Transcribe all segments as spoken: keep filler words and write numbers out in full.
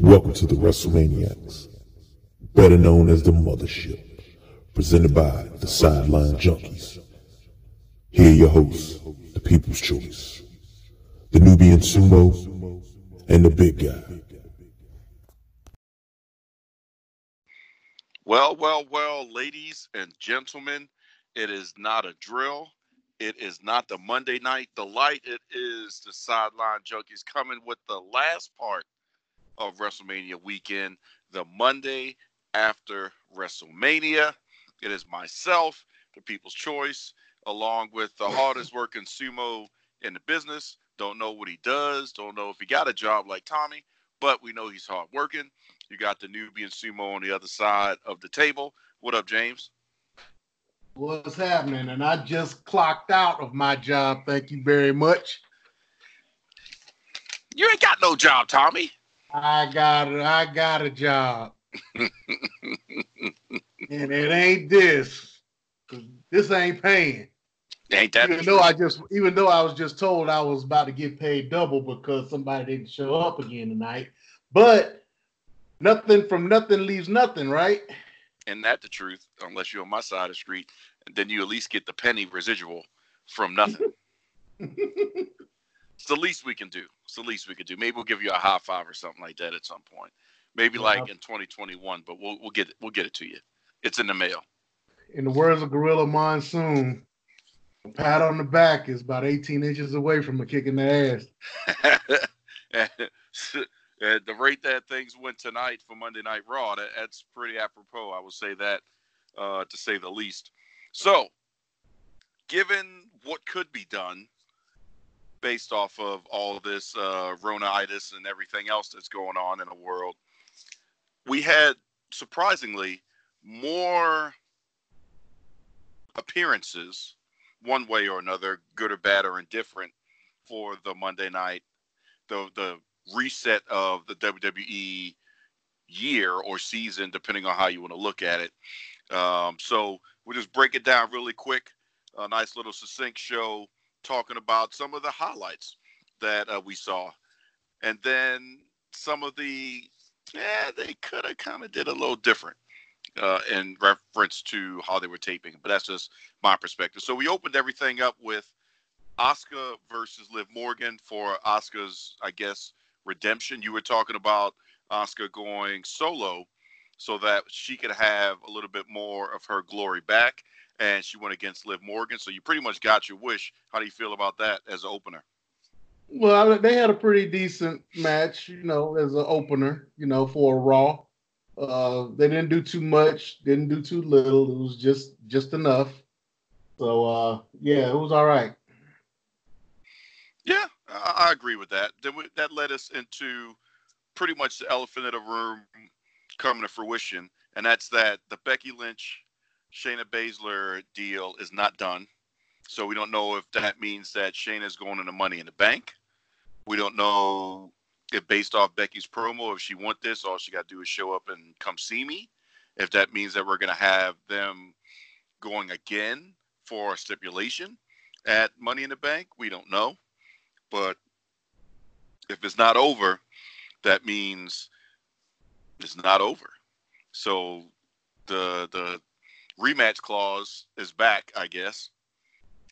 Welcome to the WrestleManiacs, better known as the Mothership, presented by the Sideline Junkies. Here are your hosts, the People's Choice, the Nubian Sumo, and the Big Guy. Well, well, well, ladies and gentlemen, it is not a drill. It is not the Monday Night Delight. It is the Sideline Junkies coming with the last part of WrestleMania weekend, the Monday after WrestleMania. It is myself, the People's Choice, along with the hardest working sumo in the business. Don't know what he does. Don't know if he got a job like Tommy, but we know he's hard working. You got the Nubian Sumo on the other side of the table. What up, James? What's happening? And I just clocked out of my job. Thank you very much. You ain't got no job, Tommy. I got it. I got a job. And it ain't this. This ain't paying. Ain't that even though I just even though I was just told I was about to get paid double because somebody didn't show up again tonight. But nothing from nothing leaves nothing, right? And that's the truth, unless you're on my side of the street, then you at least get the penny residual from nothing. It's the least we can do. It's the least we can do. Maybe we'll give you a high five or something like that at some point. Maybe yeah. like in twenty twenty-one, but we'll we'll get it. We'll get it to you. It's in the mail. In the words of Gorilla Monsoon, a pat on the back is about eighteen inches away from a kick in the ass. At the rate that things went tonight for Monday Night Raw, that, that's pretty apropos. I will say that, uh, to say the least. So, given what could be done, based off of all of this uh, Rona-itis and everything else that's going on in the world, we had, surprisingly, more appearances, one way or another, good or bad or indifferent, for the Monday night, the the reset of the W W E year or season, depending on how you want to look at it. Um, so we'll just break it down really quick. A nice little succinct show, talking about some of the highlights that uh, we saw. And then some of the, yeah, they could have kind of did a little different uh, in reference to how they were taping. But that's just my perspective. So we opened everything up with Asuka versus Liv Morgan for Asuka's, I guess, redemption. You were talking about Asuka going solo so that she could have a little bit more of her glory back. And she went against Liv Morgan, so you pretty much got your wish. How do you feel about that as an opener? Well, they had a pretty decent match, you know, as an opener, you know, for a Raw. Uh, they didn't do too much, didn't do too little. It was just just enough. So, uh, yeah, it was all right. Yeah, I, I agree with that. Then we, that led us into pretty much the elephant in the room coming to fruition, and that's that the Becky Lynch Shayna Baszler deal is not done. So we don't know if that means that Shayna's going into Money in the Bank. We don't know if, based off Becky's promo, if she wants this, all she got to do is show up and come see me. If that means that we're going to have them going again for a stipulation at Money in the Bank, we don't know. But if it's not over, that means it's not over. So the the rematch clause is back, I guess,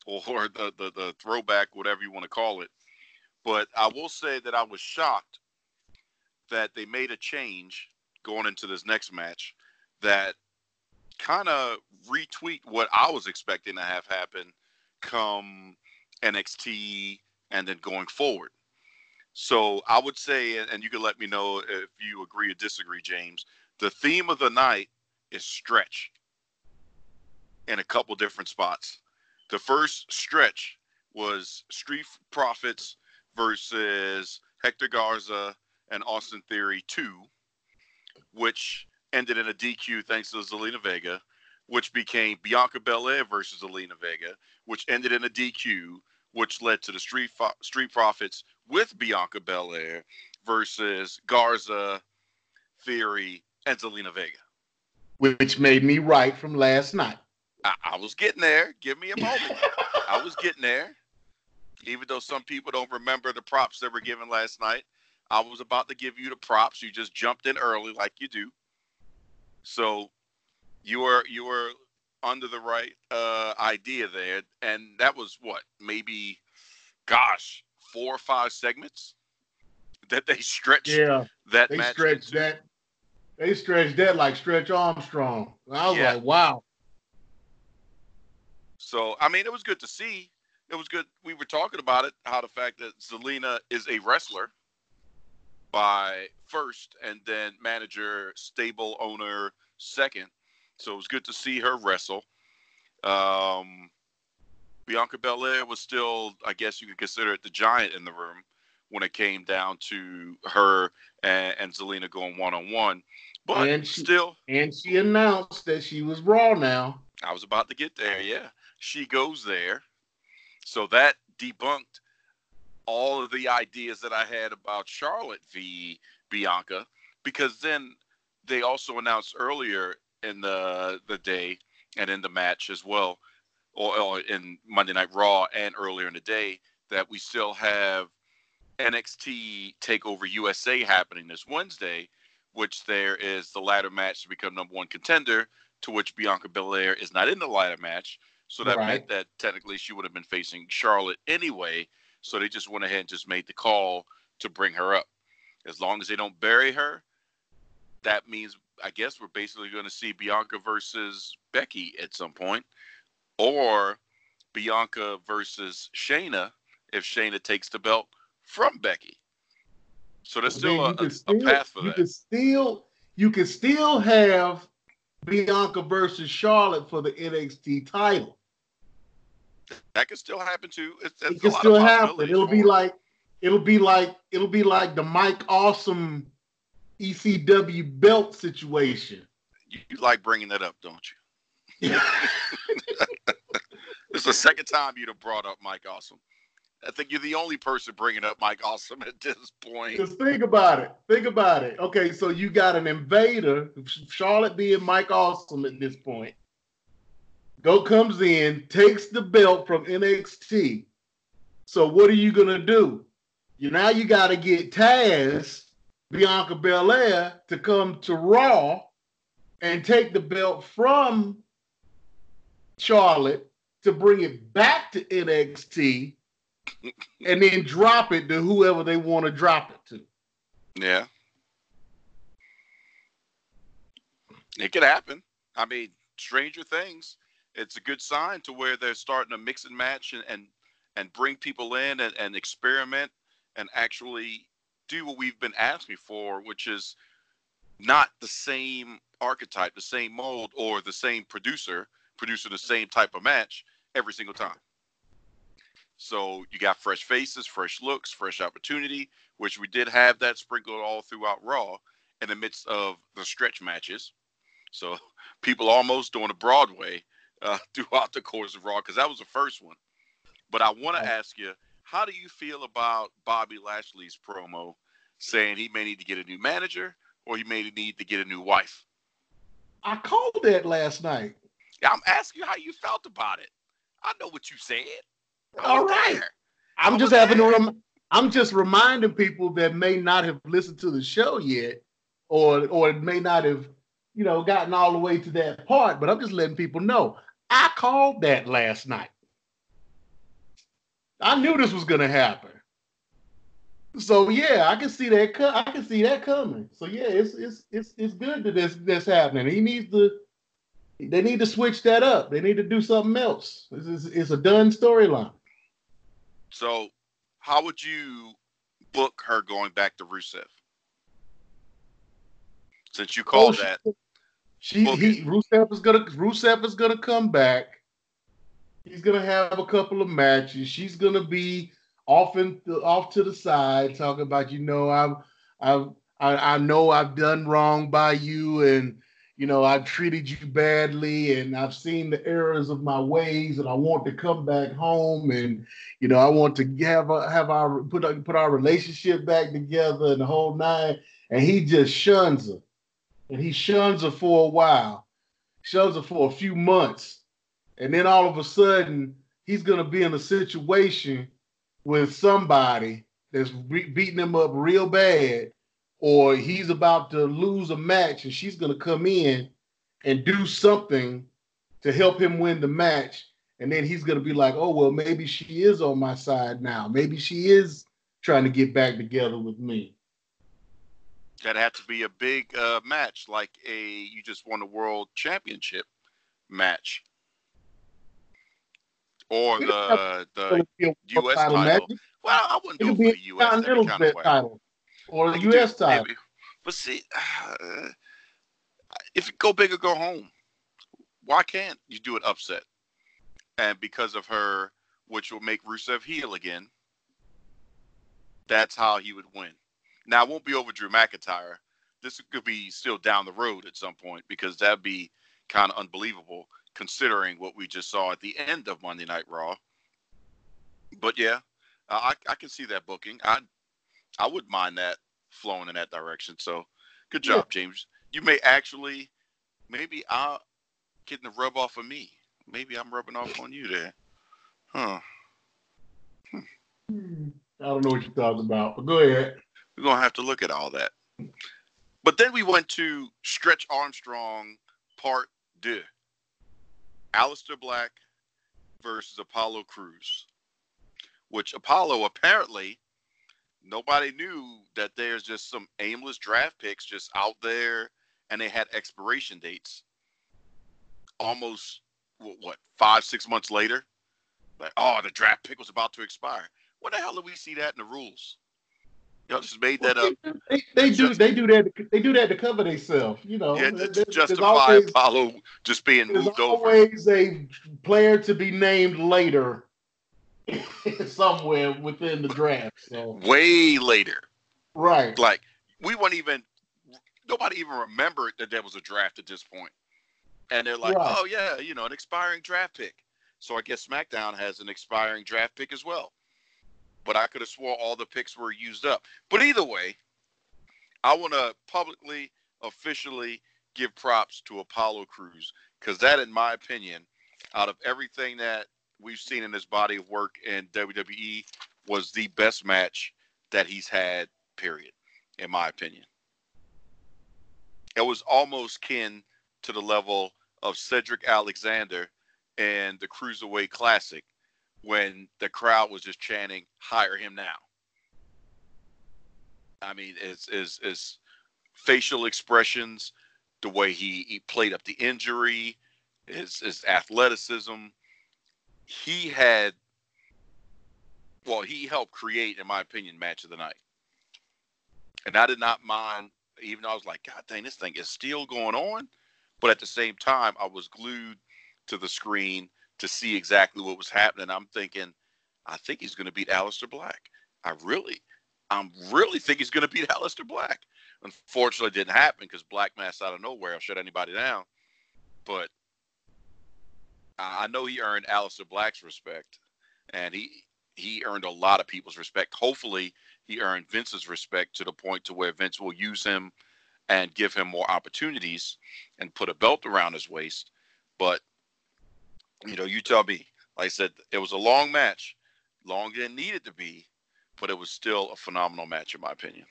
or the, the, the throwback, whatever you want to call it. But I will say that I was shocked that they made a change going into this next match that kind of retweet what I was expecting to have happen come N X T and then going forward. So I would say, and you can let me know if you agree or disagree, James, the theme of the night is stretch in a couple different spots. The first stretch was Street Profits versus Hector Garza and Austin Theory two, which ended in a D Q thanks to Zelina Vega, which became Bianca Belair versus Zelina Vega, which ended in a D Q, which led to the Street, Fo- Street Profits with Bianca Belair versus Garza, Theory, and Zelina Vega. Which made me right from last night. I, I was getting there. Give me a moment. I was getting there. Even though some people don't remember the props that were given last night, I was about to give you the props. You just jumped in early like you do. So you were you were under the right uh, idea there. And that was what? Maybe, gosh, four or five segments that they stretched. Yeah, that they stretched into. that. They stretched that like Stretch Armstrong. I was yeah. like, wow. So, I mean, it was good to see. It was good. We were talking about it, how the fact that Zelina is a wrestler by first and then manager, stable owner second. So it was good to see her wrestle. Um, Bianca Belair was still, I guess you could consider it the giant in the room when it came down to her and, and Zelina going one-on-one. But and she, still. And she announced that she was Raw now. I was about to get there, yeah. She goes there. So that debunked all of the ideas that I had about Charlotte v. Bianca, because then they also announced earlier in the the day and in the match as well, or, or in Monday Night Raw and earlier in the day, that we still have N X T TakeOver U S A happening this Wednesday, which there is the ladder match to become number one contender, to which Bianca Belair is not in the ladder match. So that right. meant that technically she would have been facing Charlotte anyway. So they just went ahead and just made the call to bring her up. As long as they don't bury her, that means, I guess, we're basically going to see Bianca versus Becky at some point. Or Bianca versus Shayna, if Shayna takes the belt from Becky. So there's still a, a, still a path for you that. Can still, you can still have Bianca versus Charlotte for the N X T title. That could still happen too. It's, it could still happen. It'll be like, it'll be like, it'll be like the Mike Awesome E C W belt situation. You, you like bringing that up, don't you? It's the second time you'd have brought up Mike Awesome. I think you're the only person bringing up Mike Awesome at this point. Just think about it. Think about it. Okay, so you got an invader, Charlotte being Mike Awesome at this point. Go comes in, takes the belt from N X T. So what are you going to do? You Now you got to get Taz, Bianca Belair, to come to Raw and take the belt from Charlotte to bring it back to N X T. And then drop it to whoever they want to drop it to. Yeah. It could happen. I mean, Stranger Things, it's a good sign to where they're starting to mix and match and, and, and bring people in and, and experiment and actually do what we've been asking for, which is not the same archetype, the same mold, or the same producer, producing the same type of match every single time. So you got fresh faces, fresh looks, fresh opportunity, which we did have that sprinkled all throughout Raw in the midst of the stretch matches. So people almost doing a Broadway uh, throughout the course of Raw, because that was the first one. But I want to ask you, how do you feel about Bobby Lashley's promo saying he may need to get a new manager or he may need to get a new wife? I called that last night. I'm asking how you felt about it. I know what you said. All right. There. I'm I just having there. to rem- I'm just reminding people that may not have listened to the show yet or or may not have, you know, gotten all the way to that part, but I'm just letting people know. I called that last night. I knew this was going to happen. So yeah, I can see that co- I can see that coming. So yeah, it's it's it's it's good that this that's happening. He needs to they need to switch that up. They need to do something else. This is it's a done storyline. So, how would you book her going back to Rusev? Since you called oh, that, she, he, Rusev is gonna Rusev is gonna come back. He's gonna have a couple of matches. She's gonna be off in off to the side talking about, you know, I've I've I, I know I've done wrong by you, and you know I've treated you badly, and I've seen the errors of my ways, and I want to come back home, and you know I want to have a, have our put our, put our relationship back together, and the whole nine. And he just shuns her, and he shuns her for a while, shuns her for a few months, and then all of a sudden he's gonna be in a situation with somebody that's re- beating him up real bad, or he's about to lose a match and she's going to come in and do something to help him win the match. And then he's going to be like, oh, well, maybe she is on my side now. Maybe she is trying to get back together with me. That'd have to be a big uh, match, like a you just won the world championship match. Or the, the U S title. title. Well, I wouldn't do it for the U S kind of title. Or the U S title. Maybe. But see, uh, if you go big or go home, why can't you do it upset? And because of her, which will make Rusev heel again, that's how he would win. Now, it won't be over Drew McIntyre. This could be still down the road at some point, because that would be kind of unbelievable considering what we just saw at the end of Monday Night Raw. But, yeah, I, I can see that booking. I I wouldn't mind that flowing in that direction. So, good job, yeah. James. You may actually, maybe I'm getting the rub off of me. Maybe I'm rubbing off on you there. Huh. Hmm. I don't know what you're talking about, but go ahead. We're going to have to look at all that. But then we went to Stretch Armstrong Part two. Aleister Black versus Apollo Crews. Which Apollo, apparently, nobody knew that there's just some aimless draft picks just out there. And they had expiration dates. Almost... what, five, six months later? Like, oh, the draft pick was about to expire. What the hell do we see that in the rules? Y'all just made that well, up. They, they, they do just, they do that they do that to cover themselves, you know. Yeah, to justify always, Apollo just being moved over. There's always a player to be named later somewhere within the draft. So. Way later. Right. Like, we weren't even, nobody even remembered that there was a draft at this point. And they're like, right. oh, yeah, you know, an expiring draft pick. So I guess SmackDown has an expiring draft pick as well. But I could have swore all the picks were used up. But either way, I want to publicly, officially give props to Apollo Crews. Because that, in my opinion, out of everything that we've seen in this body of work in W W E, was the best match that he's had, period, in my opinion. It was almost kin to the level of Cedric Alexander and the Cruiserweight Classic, when the crowd was just chanting, hire him now. I mean, it's, it's, it's facial expressions, the way he, he played up the injury, his, his athleticism. He had, well, he helped create, in my opinion, match of the night. And I did not mind, even though I was like, God dang, this thing is still going on. But at the same time, I was glued to the screen to see exactly what was happening. I'm thinking, I think he's going to beat Aleister Black. I really, I really think he's going to beat Aleister Black. Unfortunately, it didn't happen because Black mass out of nowhere. I'll shut anybody down. But I know he earned Aleister Black's respect. And he, he earned a lot of people's respect. Hopefully, he earned Vince's respect to the point to where Vince will use him and give him more opportunities and put a belt around his waist. But, you know, you tell me, like I said, it was a long match, longer than it needed to be, but it was still a phenomenal match, in my opinion.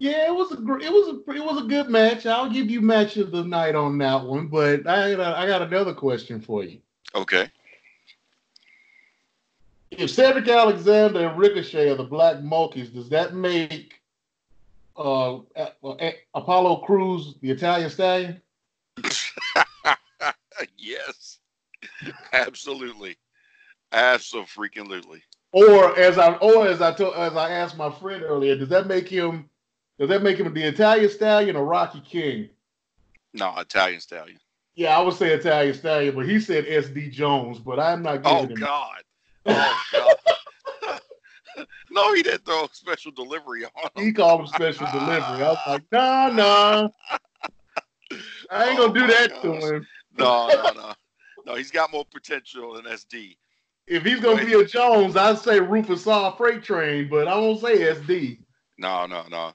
Yeah, it was a it was a, it was a good match. I'll give you match of the night on that one, but I I got another question for you. Okay. If Cedric Alexander and Ricochet are the Black Monkeys, does that make Uh, uh, uh, Apollo Crews, the Italian Stallion? Yes. Absolutely. Absolutely. Or as I or as I told, as I asked my friend earlier, does that make him does that make him the Italian Stallion or Rocky King? No, Italian Stallion. Yeah, I would say Italian Stallion, but he said S D Jones, but I'm not giving oh, him God. Oh God. No, he didn't throw special delivery on him. He called him special delivery. I was like, nah, nah. I ain't oh gonna do that gosh. to him. No, no, no. No, he's got more potential than S D. If he's gonna be a Jones, I'd say Rufus Saw Freight Train, but I won't say S D. No, no, no.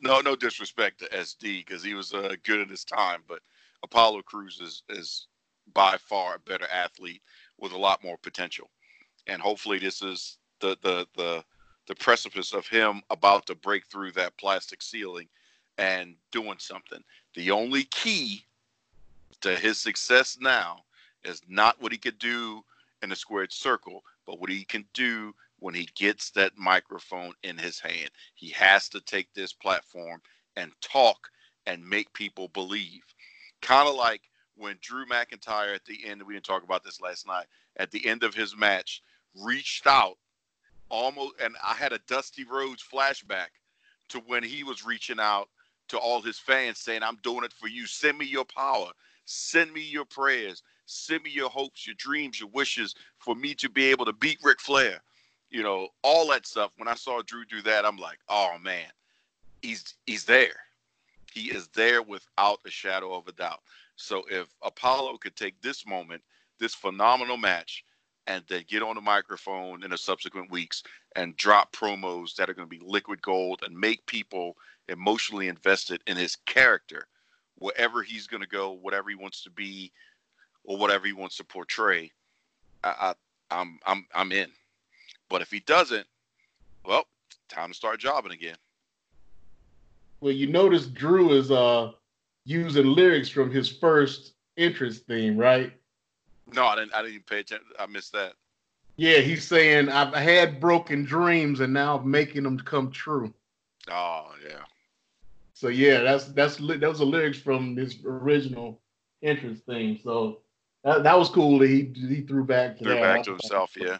No, no disrespect to S D, because he was uh, good in his time, but Apollo Crews is, is by far a better athlete with a lot more potential. And hopefully this is the the the the precipice of him about to break through that plastic ceiling and doing something. The only key to his success now is not what he could do in a squared circle, but what he can do when he gets that microphone in his hand. He has to take this platform and talk and make people believe. Kind of like when Drew McIntyre at the end, we didn't talk about this last night, at the end of his match, reached out almost, and I had a Dusty Rhodes flashback to when he was reaching out to all his fans saying, I'm doing it for you. Send me your power. Send me your prayers. Send me your hopes, your dreams, your wishes for me to be able to beat Ric Flair. You know, all that stuff. When I saw Drew do that, I'm like, oh, man, he's he's there. He is there without a shadow of a doubt. So if Apollo could take this moment, this phenomenal match, and then get on the microphone in the subsequent weeks and drop promos that are going to be liquid gold and make people emotionally invested in his character, wherever he's going to go, whatever he wants to be, or whatever he wants to portray, I, I, I'm I'm I'm in. But if he doesn't, well, time to start jobbing again. Well, you notice Drew is uh, using lyrics from his first entrance theme, right? No, I didn't. I didn't even pay attention. I missed that. Yeah, he's saying, "I've had broken dreams, and now I'm making them come true." Oh yeah. So yeah, that's that's that was the lyrics from his original entrance theme. So that that was cool that he he threw back to threw that. back to himself. Yeah.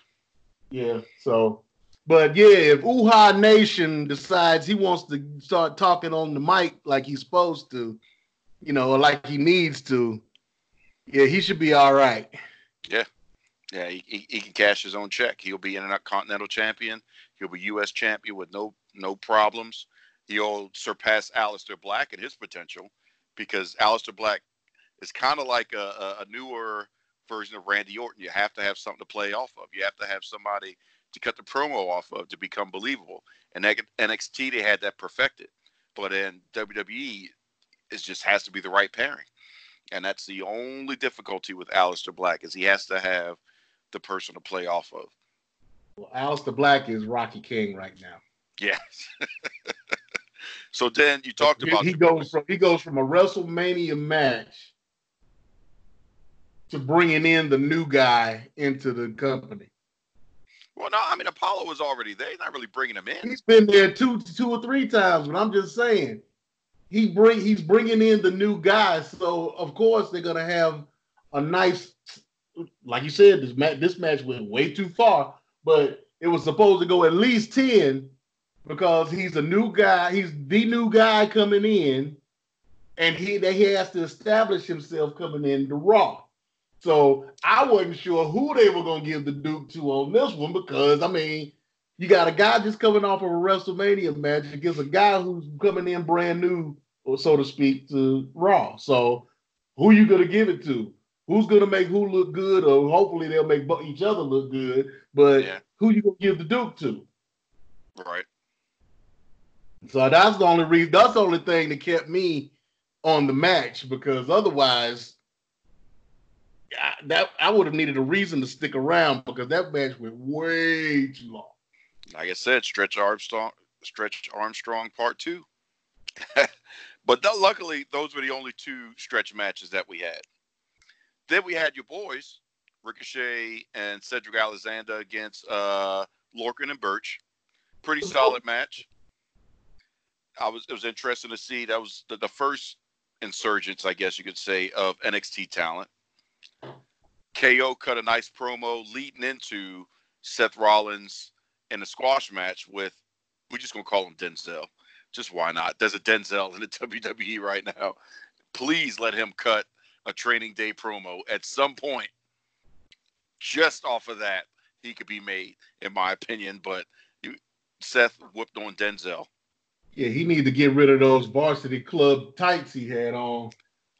Yeah. So. But yeah, if Uha Nation decides he wants to start talking on the mic like he's supposed to, you know, or like he needs to, yeah, he should be all right. Yeah. Yeah, he, he, he can cash his own check. He'll be Intercontinental Champion. He'll be U S Champion with no no problems. He'll surpass Aleister Black in his potential because Aleister Black is kind of like a, a newer version of Randy Orton. You have to have something to play off of. You have to have somebody to cut the promo off of to become believable. And N X T, they had that perfected. But in W W E, it just has to be the right pairing. And that's the only difficulty with Aleister Black is he has to have the person to play off of. Well, Aleister Black is Rocky King right now. Yeah. So then you talked about he goes from he goes from a WrestleMania match to bringing in the new guy into the company. Well, no, I mean, Apollo was already there. He's not really bringing him in. He's been there two, two or three times, but I'm just saying he bring he's bringing in the new guys. So of course they're gonna have a nice, like you said, this match. This match went way too far, but it was supposed to go at least ten because he's a new guy. He's the new guy coming in, and he that he has to establish himself coming in to Raw. So I wasn't sure who they were going to give the Duke to on this one because, I mean, you got a guy just coming off of a WrestleMania match against a guy who's coming in brand new, or so to speak, to Raw. So who you going to give it to? Who's going to make who look good? Or hopefully they'll make each other look good. But yeah. Who you going to give the Duke to? Right. So that's the only reason. That's the only thing that kept me on the match because otherwise – I, that I would have needed a reason to stick around because that match went way too long. Like I said, Stretch Armstrong, Stretch Armstrong Part Two. But th- luckily, those were the only two stretch matches that we had. Then we had your boys, Ricochet and Cedric Alexander against uh, Lorcan and Birch. Pretty solid match. I was it was interesting to see. That was the, the first insurgence, I guess you could say, of N X T talent. K O cut a nice promo leading into Seth Rollins in a squash match with, we're just going to call him Denzel. Just why not? There's a Denzel in the W W E right now. Please let him cut a Training Day promo at some point. Just off of that, he could be made, in my opinion. But Seth whooped on Denzel. Yeah, he needed to get rid of those Varsity Club tights he had on.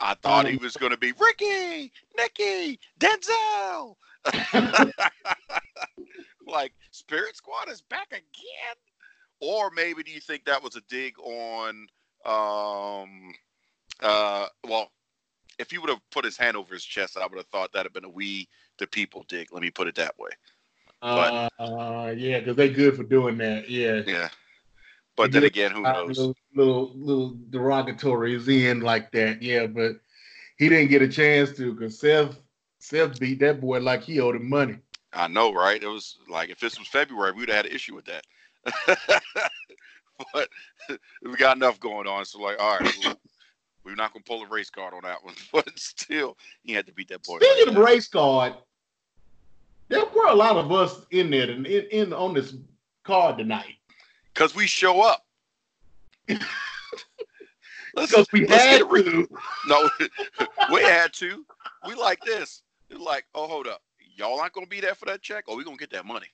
I thought he was going to be Ricky, Nicky, Denzel. Like, Spirit Squad is back again? Or maybe do you think that was a dig on, um, uh, well, if he would have put his hand over his chest, I would have thought that would have been a we the people dig. Let me put it that way. Uh, but, uh yeah, because they good for doing that. Yeah. Yeah. But then again, who knows? Little, little little derogatories in like that, yeah. But he didn't get a chance to, because Seth Seth beat that boy like he owed him money. I know, right? It was like, if this was February, we would have had an issue with that. But we got enough going on, so like, all right, we're, we're not gonna pull a race card on that one. But still, he had to beat that boy. Speaking like of that. Race card, there were a lot of us in there in, in on this card tonight. Because we show up. Because we had to. No, we had to. We like this. It's like, oh, hold up. Y'all aren't going to be there for that check? Or we're going to get that money.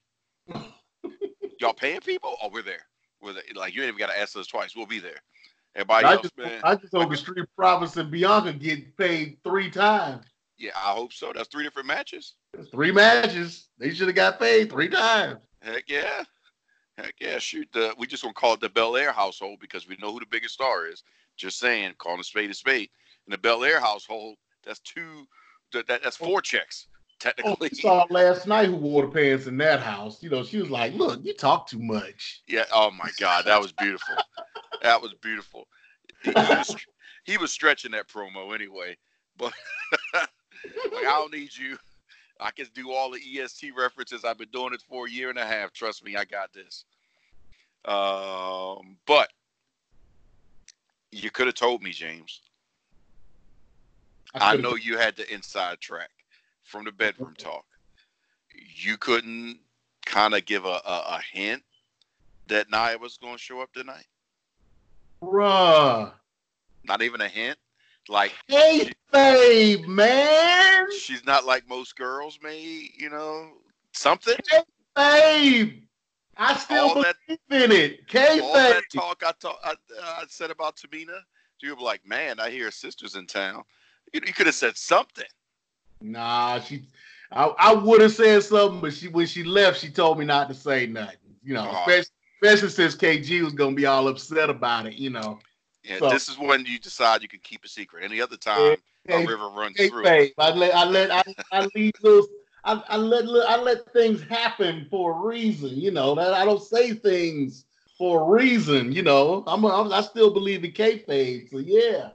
Y'all paying people? Oh, we're there. We're there. Like, you ain't even got to ask us twice. We'll be there. Everybody I else, just, man. I just hope the Street Profits and Bianca get paid three times. Yeah, I hope so. That's three different matches. That's three matches. They should have got paid three times. Heck, yeah. Heck yeah, shoot. The, we just going to call it the Belair household because we know who the biggest star is. Just saying, calling a spade a spade. In the Belair household, that's two, that, that's four checks, technically. Oh, we saw last night who wore the pants in that house. You know, she was like, look, you talk too much. Yeah, oh my God, that was beautiful. That was beautiful. He was, he was stretching that promo anyway. But like, I don't need you. I can do all the E S T references. I've been doing it for a year and a half. Trust me, I got this. Um, but you could have told me, James. I, I know you had the inside track from the bedroom talk. You couldn't kind of give a, a, a hint that Nia was going to show up tonight? Bruh. Not even a hint? Like, hey, babe, man. She's not like most girls, may, you know, something. Hey, babe. I still all believe that, in it. K-Fabe. All that talk I, talk I I said about Tamina, you were like, man, I hear sister's in town. You, you could have said something. Nah, she. I, I would have said something, but she when she left, she told me not to say nothing. You know, uh-huh. especially, especially since K G was going to be all upset about it, you know. Yeah, so, this is when you decide you can keep a secret. Any other time, hey, a river runs hey, through. Babe, I let I let I, I leave those. I, I let I let things happen for a reason. You know that I don't say things for a reason. You know I'm, I'm I still believe in kayfabe. So yeah.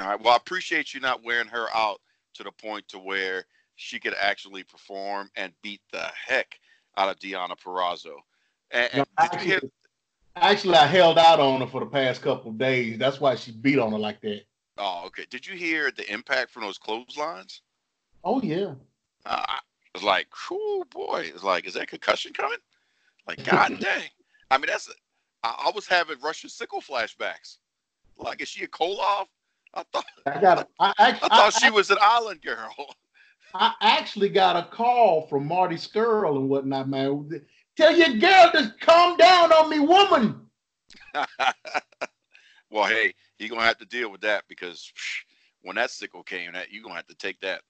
All right. Well, I appreciate you not wearing her out to the point to where she could actually perform and beat the heck out of Deonna Purrazzo. And, and no, did you hear? Actually, I held out on her for the past couple of days. That's why she beat on her like that. Oh, okay. Did you hear the impact from those clotheslines? Oh, yeah. Uh, I was like, oh, boy. It's like, is that concussion coming? Like, God dang. I mean, that's – I was having Russian sickle flashbacks. Like, is she a Koloff? I thought I got. I, I, I thought I, she I, was an island girl. I actually got a call from Marty Scurll and whatnot, man. Tell your girl to calm down on me, woman. Well, hey, you're going to have to deal with that because psh, when that sickle came, that you're going to have to take that.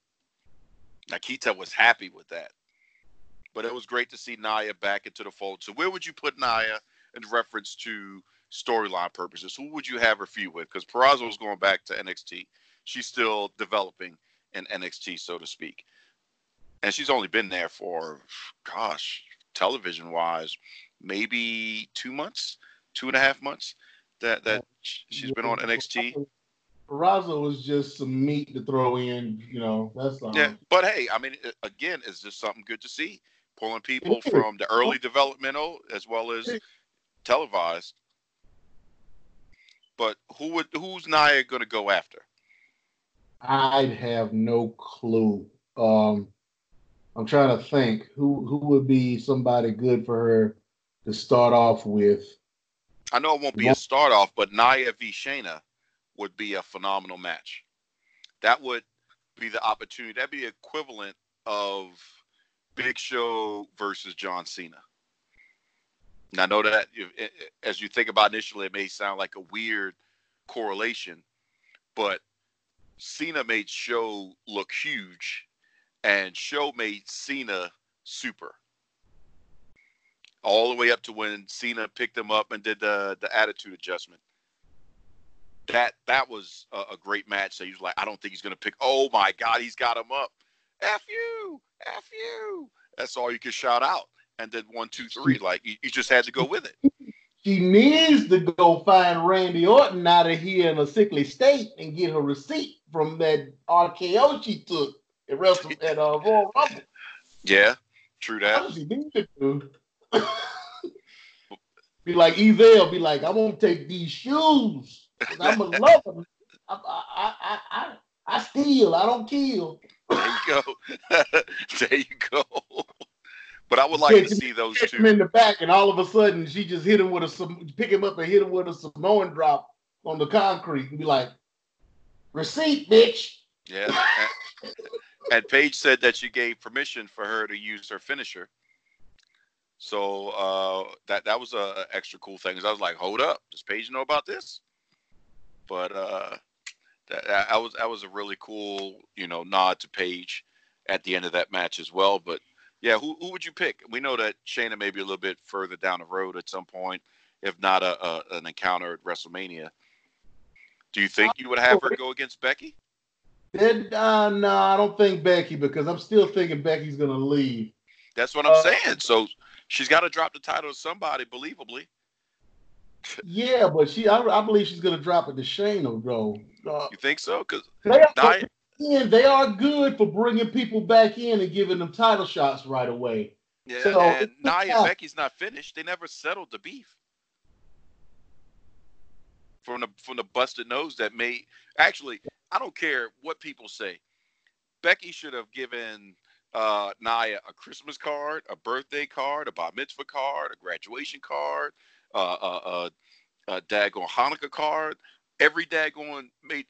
Nikita was happy with that. But it was great to see Nia back into the fold. So where would you put Nia in reference to storyline purposes? Who would you have her feud with? Because Purrazzo's going back to N X T. She's still developing in N X T, so to speak. And she's only been there for, gosh, television wise, maybe two months, two and a half months that, that she's been on N X T. Purrazzo was just some meat to throw in, you know, that's all. Yeah, but hey, I mean, again, it's just something good to see pulling people from the early developmental as well as televised. But who would, who's Nia going to go after? I'd have no clue. Um, I'm trying to think who who would be somebody good for her to start off with. I know it won't be a start off, but Nia v. Shayna would be a phenomenal match. That would be the opportunity. That'd be the equivalent of Big Show versus John Cena. And I know that as you think about initially, it may sound like a weird correlation, but Cena made Show look huge. And Show made Cena super. All the way up to when Cena picked him up and did the, the attitude adjustment. That that was a, a great match. So he was like, I don't think he's going to pick. Oh, my God, he's got him up. F you. F you. That's all you can shout out and then one, two, three. Like, you, you just had to go with it. She needs to go find Randy Orton out of here in a sickly state and get her receipt from that R K O she took at Wrestle at uh, Royal Rumble. Yeah, true that. She needs to do. Be like Ezel, be like, I'm gonna take these shoes. I'm gonna love them. I, I, I, I, I steal. I don't kill. There you go. There you go. But I would like yeah, to see those two. Him in the back, and all of a sudden, she just hit him with a pick him up and hit him with a Samoan drop on the concrete, and be like, "Receipt, bitch." Yeah. And, and Paige said that she gave permission for her to use her finisher. So uh, that that was a extra cool thing. Cause I was like, "Hold up, does Paige know about this?" But uh, that, that was that was a really cool, you know, nod to Paige at the end of that match as well. But yeah, who who would you pick? We know that Shayna may be a little bit further down the road at some point, if not a, a an encounter at WrestleMania. Do you think you would have her go against Becky? It, uh, no, I don't think Becky, because I'm still thinking Becky's going to leave. That's what I'm uh, saying. So she's got to drop the title to somebody, believably. Yeah, but she I, I believe she's going to drop it to Shayna, though. Uh, you think so? Because Nia... In, they are good for bringing people back in and giving them title shots right away. Yeah, so, and Nia and Becky's not finished. They never settled the beef from the from the busted nose that made. Actually, I don't care what people say. Becky should have given uh, Nia a Christmas card, a birthday card, a bar mitzvah card, a graduation card, uh, a, a, a daggone Hanukkah card. Every daggone made.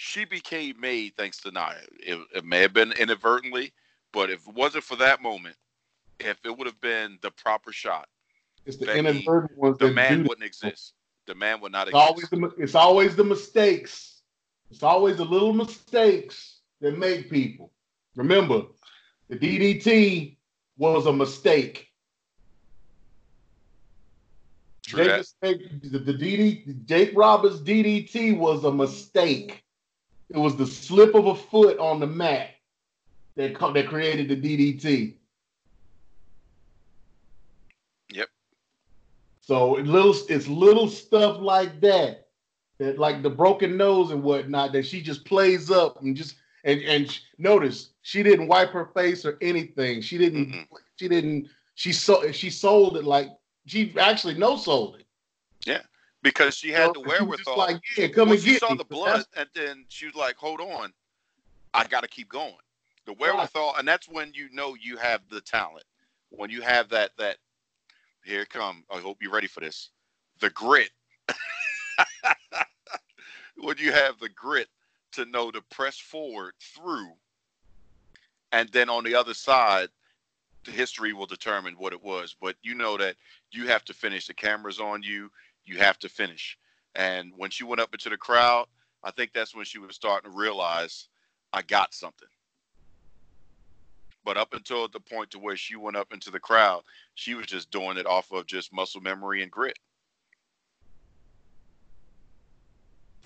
She became made thanks to Nia. It, it may have been inadvertently, but if it wasn't for that moment, if it would have been the proper shot, it's the Becky, inadvertent ones. The man wouldn't exist. The man would not it's exist. Always the, it's always the mistakes. It's always the little mistakes that make people. Remember, the D D T was a mistake. True Jake, that. The, the D D, Jake Roberts' D D T was a mistake. It was the slip of a foot on the mat that co- that created the D D T. Yep. So it little it's little stuff like that, that like the broken nose and whatnot, that she just plays up and just and and notice she didn't wipe her face or anything. She didn't. Mm-hmm. She didn't. She so she sold it like she actually no sold it. Yeah. Because she had the wherewithal. Like, yeah, come and get she saw me. The blood, and then she was like, hold on, I got to keep going. The wherewithal, and that's when you know you have the talent. When you have that, that here it come, I hope you're ready for this, the grit. When you have the grit to know to press forward through, and then on the other side, the history will determine what it was. But you know that you have to finish. The camera's on you. You have to finish. And when she went up into the crowd, I think that's when she was starting to realize, I got something. But up until the point to where she went up into the crowd, she was just doing it off of just muscle memory and grit.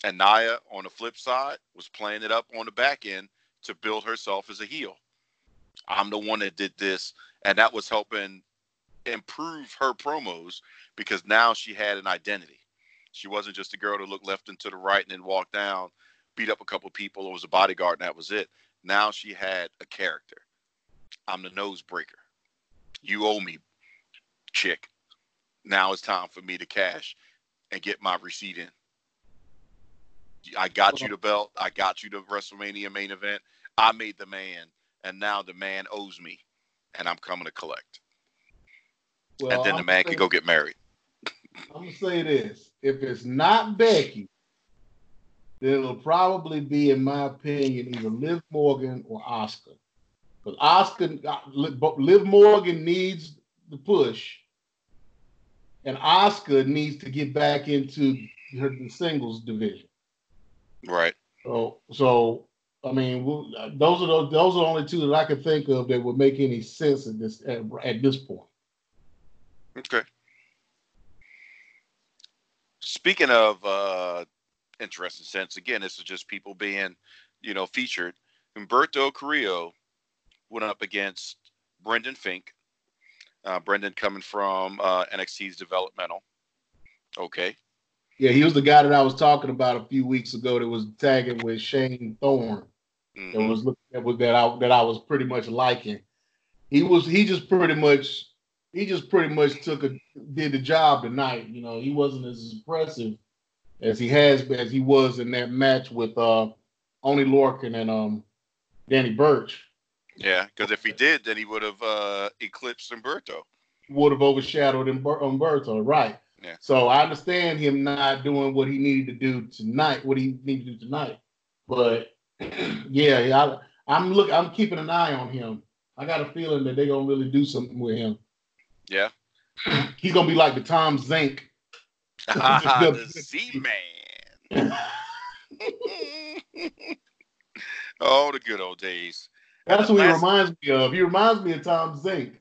And Nia, on the flip side, was playing it up on the back end to build herself as a heel. I'm the one that did this. And that was helping improve her promos, because now she had an identity. She wasn't just a girl to look left and to the right and then walk down, beat up a couple of people, or was a bodyguard, and that was it. Now she had a character. I'm the nose breaker. You owe me, chick. Now it's time for me to cash and get my receipt in. I got you the belt. I got you the WrestleMania main event. I made the man, and now the man owes me, and I'm coming to collect. Well, and then I'm the man say, can go get married. I'm going to say this. If it's not Becky, then it'll probably be, in my opinion, either Liv Morgan or Asuka. Because Asuka, Liv Morgan needs the push. And Asuka needs to get back into her singles division. Right. So, so I mean, those are, those, those are the only two that I can think of that would make any sense at this at, at this point. Okay. Speaking of uh, interesting sense, again, this is just people being, you know, featured. Humberto Carrillo went up against Brendan Fink. Uh, Brendan coming from uh, N X T's developmental. Okay. Yeah, he was the guy that I was talking about a few weeks ago that was tagging with Shane Thorne. Mm-hmm. That was looking at was that I that I was pretty much liking. He was he just pretty much he just pretty much took a did the job tonight. You know, he wasn't as impressive as he has as he was in that match with uh, Oney Lorcan and um, Danny Burch. Yeah, because if he did, then he would have uh, eclipsed Humberto. Would have overshadowed Humberto, right? Yeah. So I understand him not doing what he needed to do tonight. What he needed to do tonight, but yeah, I, I'm look. I'm keeping an eye on him. I got a feeling that they're gonna really do something with him. Yeah, he's gonna be like the Tom Zink, the Z-Man. Oh, the good old days. That's what he reminds me of. He reminds me of Tom Zink.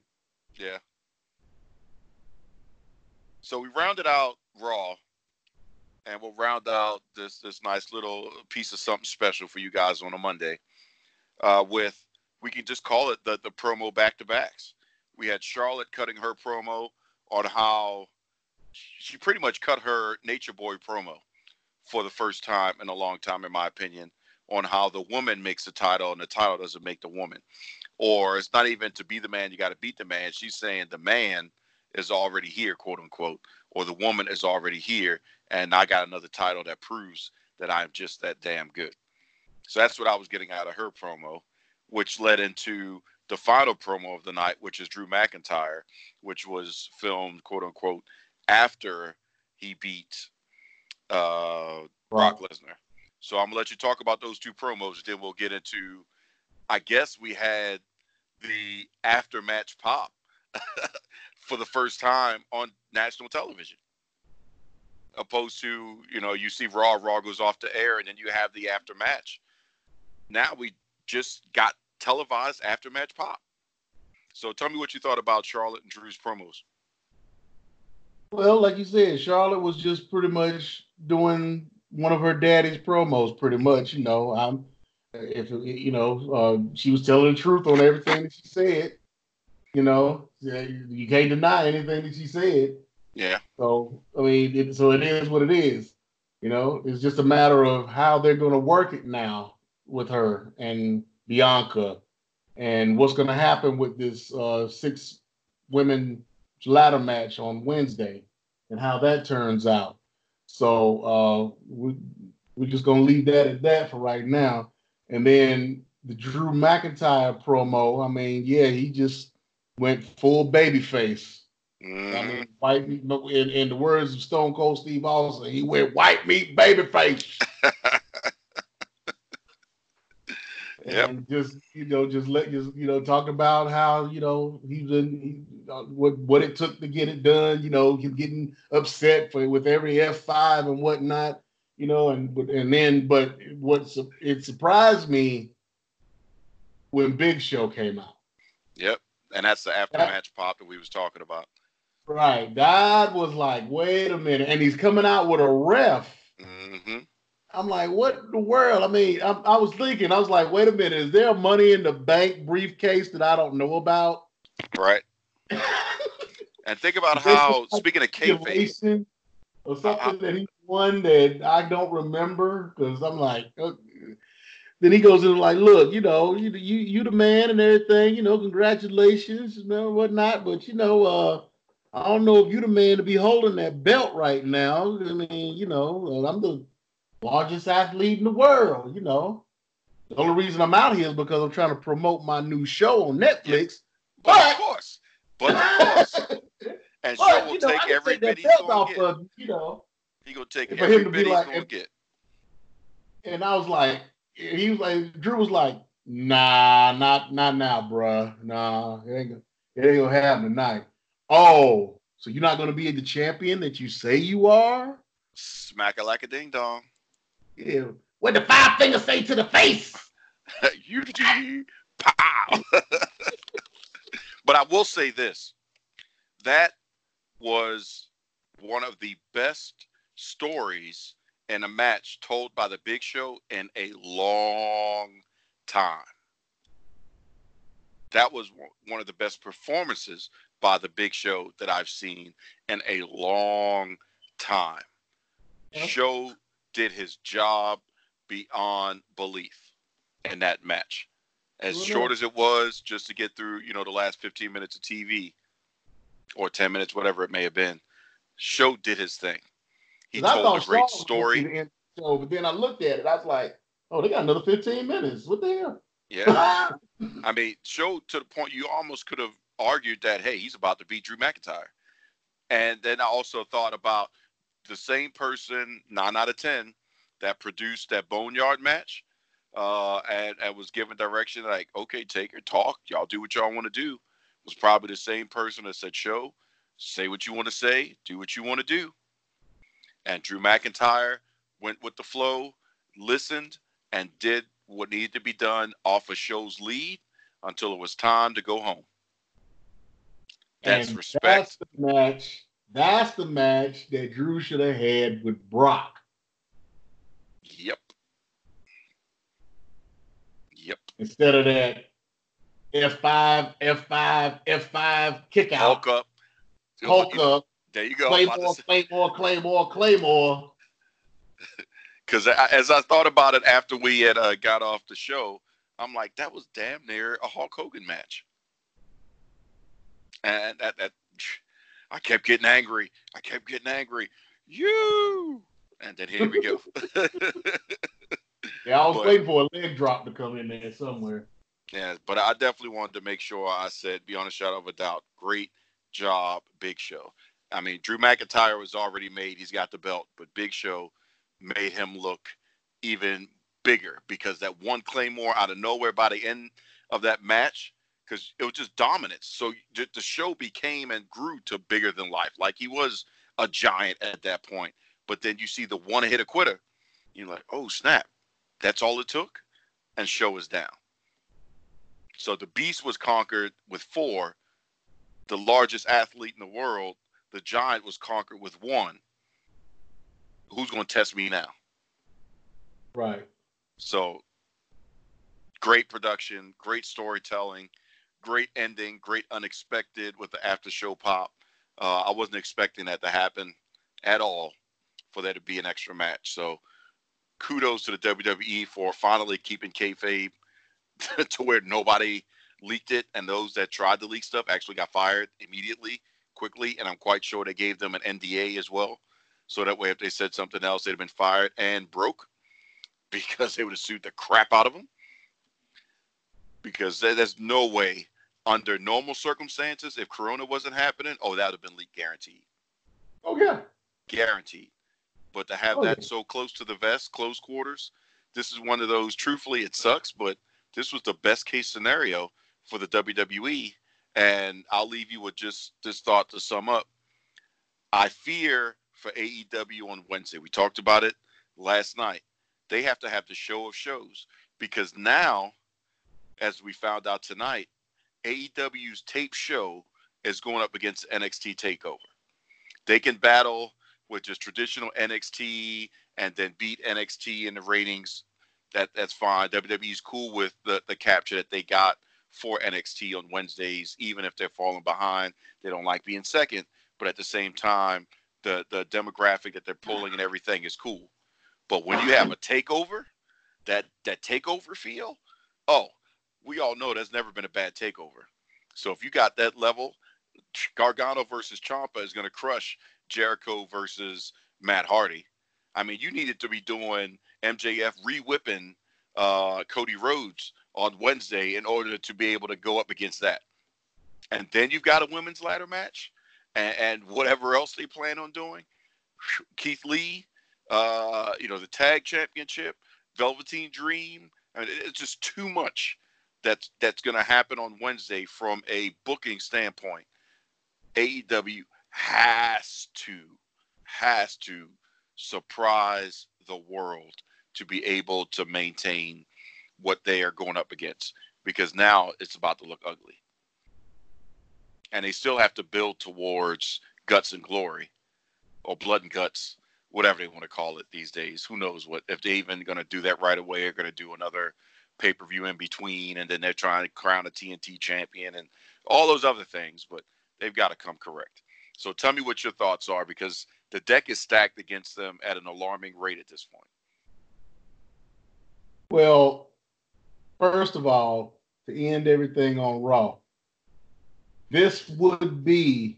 Yeah. So we rounded out Raw, and we'll round out this this nice little piece of something special for you guys on a Monday. Uh, with we can just call it the the promo back to backs. We had Charlotte cutting her promo on how she pretty much cut her Nature Boy promo for the first time in a long time, in my opinion, on how the woman makes the title and the title doesn't make the woman. Or it's not even to be the man, you got to beat the man. She's saying the man is already here, quote unquote, or the woman is already here, and I got another title that proves that I'm just that damn good. So that's what I was getting out of her promo, which led into the final promo of the night, which is Drew McIntyre, which was filmed, quote unquote, after he beat uh, Brock Lesnar. So I'm going to let you talk about those two promos. Then we'll get into, I guess we had the after-match pop for the first time on national television. Opposed to, you know, you see Raw, Raw goes off to air, and then you have the after-match. Now we just got televised after-match pop. So tell me what you thought about Charlotte and Drew's promos. Well, like you said, Charlotte was just pretty much doing one of her daddy's promos, pretty much, you know. I'm, if you know, uh, she was telling the truth on everything that she said. You know, you can't deny anything that she said. Yeah. So I mean, it, so it is what it is. You know, it's just a matter of how they're going to work it now with her and Bianca, and what's going to happen with this uh, six women ladder match on Wednesday, and how that turns out. So uh, we, we're just going to leave that at that for right now. And then the Drew McIntyre promo, I mean, yeah, he just went full babyface. Mm-hmm. I mean, white meat, in, in the words of Stone Cold Steve Austin, he went white meat babyface. Yep. And just, you know, just let just, you know, talk about how, you know, he's in he, uh, what what it took to get it done, you know, he's getting upset for with every F five and whatnot, you know, and and then but what it surprised me when Big Show came out. Yep. And that's the after match pop that we was talking about. Right. That was like, wait a minute. And he's coming out with a ref. Mm-hmm. I'm like, what in the world? I mean, I, I was thinking, I was like, wait a minute, is there a Money in the Bank briefcase that I don't know about? Right. And think about how, speaking of kayfabe, or something uh, that he won that I don't remember, because I'm like, uh, then he goes in like, look, you know, you you you the man and everything, you know, congratulations, you know, whatnot, but you know, uh. I don't know if you the man to be holding that belt right now. I mean, you know, I'm the largest athlete in the world, you know. The only reason I'm out here is because I'm trying to promote my new show on Netflix. Yeah. But, but of course, but of course, and but, show will you know, take every take bit he's gonna get. Of, you know, he gonna take every him to bit he's like, gonna and, get. And I was like, he was like, Drew was like, nah, not not now, bruh. Nah, it ain't gonna, it ain't gonna happen tonight. Oh, so you're not gonna be the champion that you say you are? Smack-a-lack-a-ding-dong. Yeah. What the five fingers say to the face? You pow. But I will say this. That was one of the best stories in a match told by the Big Show in a long time. That was one of the best performances by the Big Show that I've seen in a long time. Yep. Show did his job beyond belief in that match. As mm-hmm. short as it was, just to get through, you know, the last fifteen minutes of T V or ten minutes, whatever it may have been, Show did his thing. He told a great Charlotte story. So, but then I looked at it, I was like, oh, they got another fifteen minutes. What the hell? Yeah. I mean, Show to the point you almost could have argued that, hey, he's about to beat Drew McIntyre. And then I also thought about the same person, nine out of ten, that produced that Boneyard match uh, and, and was given direction like, okay, take her, talk, y'all do what y'all want to do, was probably the same person that said, Show, say what you want to say, do what you want to do. And Drew McIntyre went with the flow, listened, and did what needed to be done off of Show's lead until it was time to go home. That's and respect. That's the match. That's the match that Drew should have had with Brock. Yep. Yep. Instead of that F five, F five, F five kick out. Hulk up. Hulk up. There you go. Claymore, Claymore, Claymore, Claymore. Because as I thought about it after we had uh, got off the show, I'm like, that was damn near a Hulk Hogan match. And that, that I kept getting angry. I kept getting angry. You! And then here we go. Yeah, I was but, waiting for a leg drop to come in there somewhere. Yeah, but I definitely wanted to make sure I said, beyond a shadow of a doubt, great job, Big Show. I mean, Drew McIntyre was already made. He's got the belt. But Big Show made him look even bigger because that one Claymore out of nowhere by the end of that match, because it was just dominance. So the Show became and grew to bigger than life. Like he was a giant at that point. But then you see the one hit a quitter. You're like, oh, snap. That's all it took. And Show is down. So the beast was conquered with four. The largest athlete in the world, the giant, was conquered with one. Who's going to test me now? Right. So, great production, great storytelling, great ending, great unexpected with the after-show pop. Uh, I wasn't expecting that to happen at all, for there to be an extra match. So, kudos to the W W E for finally keeping kayfabe to where nobody leaked it, and those that tried to leak stuff actually got fired immediately, quickly, and I'm quite sure they gave them an N D A as well. So that way, if they said something else, they'd have been fired and broke because they would have sued the crap out of them. Because there's no way, under normal circumstances, if Corona wasn't happening, oh, that would have been leaked guaranteed. Oh, yeah. Guaranteed. But to have oh, that yeah. so close to the vest, close quarters, this is one of those, truthfully, it sucks, but this was the best case scenario for the W W E. And I'll leave you with just this thought to sum up. I fear for A E W on Wednesday. We talked about it last night. They have to have the show of shows because now, as we found out tonight, A E W's tape show is going up against N X T TakeOver. They can battle with just traditional N X T and then beat N X T in the ratings. That, that's fine. W W E's cool with the, the capture that they got for N X T on Wednesdays, even if they're falling behind. They don't like being second, but at the same time, The, the demographic that they're pulling and everything is cool. But when you have a takeover, that, that takeover feel, oh, we all know there's never been a bad takeover. So if you got that level, Gargano versus Ciampa is going to crush Jericho versus Matt Hardy. I mean, you needed to be doing M J F re-whipping uh, Cody Rhodes on Wednesday in order to be able to go up against that. And then you've got a women's ladder match. And, and whatever else they plan on doing, Keith Lee, uh, you know, the tag championship, Velveteen Dream. I mean, it's just too much that's that's going to happen on Wednesday from a booking standpoint. A E W has to has to surprise the world to be able to maintain what they are going up against, because now it's about to look ugly. And they still have to build towards Guts and Glory or Blood and Guts, whatever they want to call it these days. Who knows what, if they're even going to do that right away, or going to do another pay-per-view in between. And then they're trying to crown a T N T champion and all those other things. But they've got to come correct. So tell me what your thoughts are, because the deck is stacked against them at an alarming rate at this point. Well, first of all, to end everything on Raw, this would be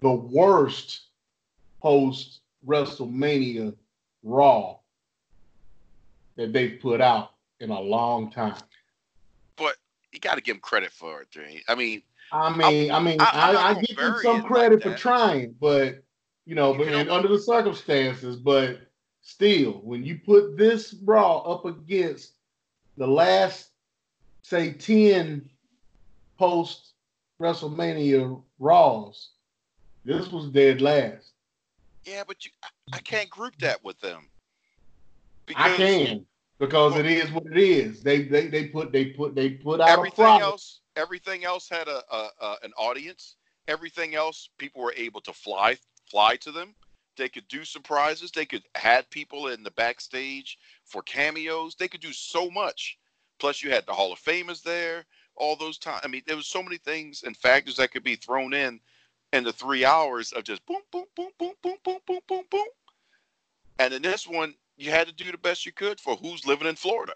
the worst post-WrestleMania Raw that they've put out in a long time. But you got to give them credit for it, Dre. I mean, I mean, I, I mean, I, I, I give them some credit like for trying, but you know, you but in, under the circumstances. But still, when you put this Raw up against the last, say, ten post WrestleMania Raws, this was dead last. Yeah, but you, I, I can't group that with them. Because, I can, because well, it is what it is. They they they put they put they put out everything a else. Everything else had a, a, a an audience. Everything else, people were able to fly fly to them. They could do surprises. They could have people in the backstage for cameos. They could do so much. Plus, you had the Hall of Famers there. All those times. I mean, there was so many things and factors that could be thrown in in the three hours of just boom, boom, boom, boom, boom, boom, boom, boom, boom. And in this one, you had to do the best you could for who's living in Florida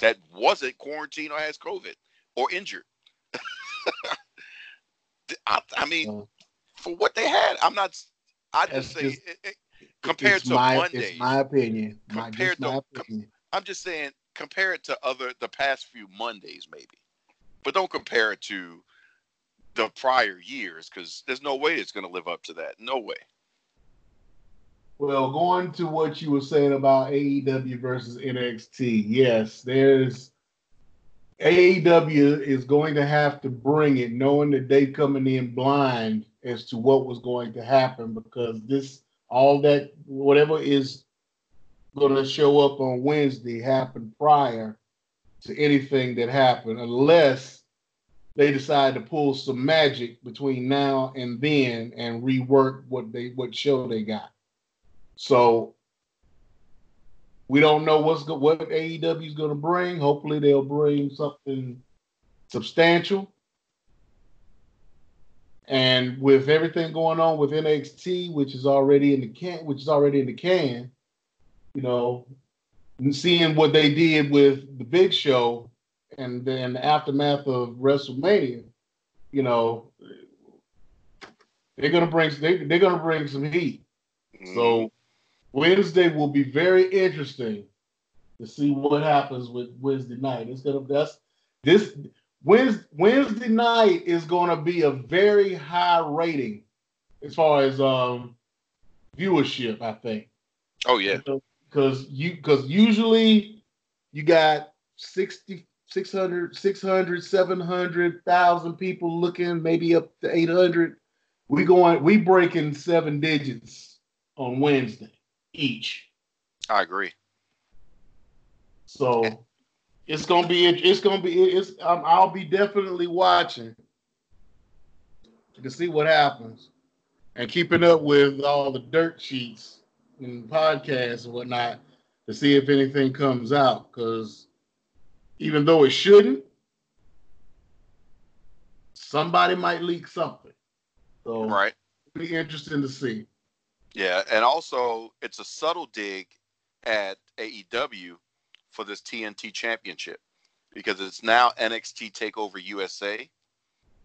that wasn't quarantined or has COVID or injured. I, I mean, for what they had, I'm not. I just say just, it, it, compared to my, Monday. It's my opinion. My, compared my to, opinion. I'm just saying, compare it to other the past few Mondays, maybe, but don't compare it to the prior years because there's no way it's going to live up to that. No way. Well, going to what you were saying about A E W versus N X T, yes, there's A E W is going to have to bring it, knowing that they coming in blind as to what was going to happen, because this all that whatever is going to show up on Wednesday happened prior to anything that happened, unless they decide to pull some magic between now and then and rework what they what show they got. So we don't know what's go- what A E W is going to bring. Hopefully they'll bring something substantial. And with everything going on with N X T, which is already in the can, which is already in the can, you know, seeing what they did with the Big Show and then the aftermath of WrestleMania, you know, they're going to bring they, they're going to bring some heat. So Wednesday will be very interesting to see what happens with Wednesday night. It's gonna that's this Wednesday, Wednesday night is gonna be a very high rating as far as um, viewership, I think. Oh yeah, because you because usually you got sixty, six hundred, six hundred, seven hundred thousand people looking, maybe up to eight hundred. We going we breaking seven digits on Wednesday each. I agree. So yeah. it's going to be, it's going to be, it's, um, I'll be definitely watching to see what happens and keeping up with all the dirt sheets and podcasts and whatnot to see if anything comes out. Cause even though it shouldn't, somebody might leak something. So right. It'll be interesting to see. Yeah, and also it's a subtle dig at A E W for this T N T championship because it's now N X T TakeOver U S A.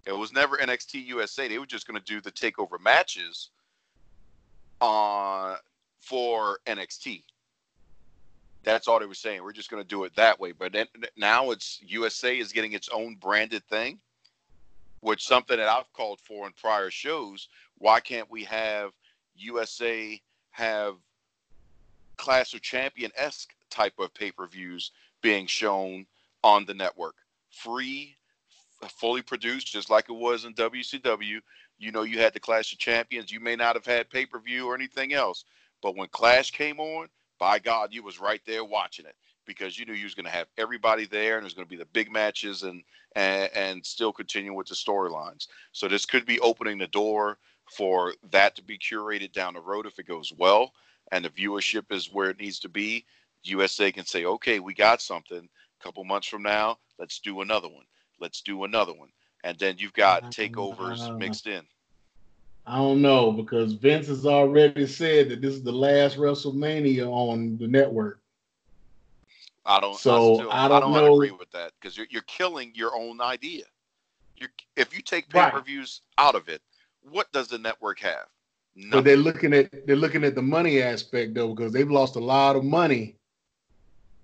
It was never N X T U S A. They were just going to do the TakeOver matches on, for N X T. That's all they were saying. We're just going to do it that way. But then, now it's U S A is getting its own branded thing, which is something that I've called for in prior shows. Why can't we have U S A have Clash of Champions-esque type of pay-per-views being shown on the network? Free, fully produced, just like it was in W C W. You know, you had the Clash of Champions. You may not have had pay-per-view or anything else, but when Clash came on, by God, you was right there watching it because you knew you was going to have everybody there and there's going to be the big matches and, and, and still continue with the storylines. So this could be opening the door for that to be curated down the road. If it goes well and the viewership is where it needs to be, U S A can say, okay, we got something. A couple months from now, let's do another one. Let's do another one. and then you've got takeovers uh, mixed in. I don't know, because Vince has already said that this is the last WrestleMania on the network. I don't. So I, I don't, I don't agree with that, because you're you're killing your own idea. You're, if you take pay-per-views right. out of it, what does the network have? Nothing. But they're looking at they're looking at the money aspect though, because they've lost a lot of money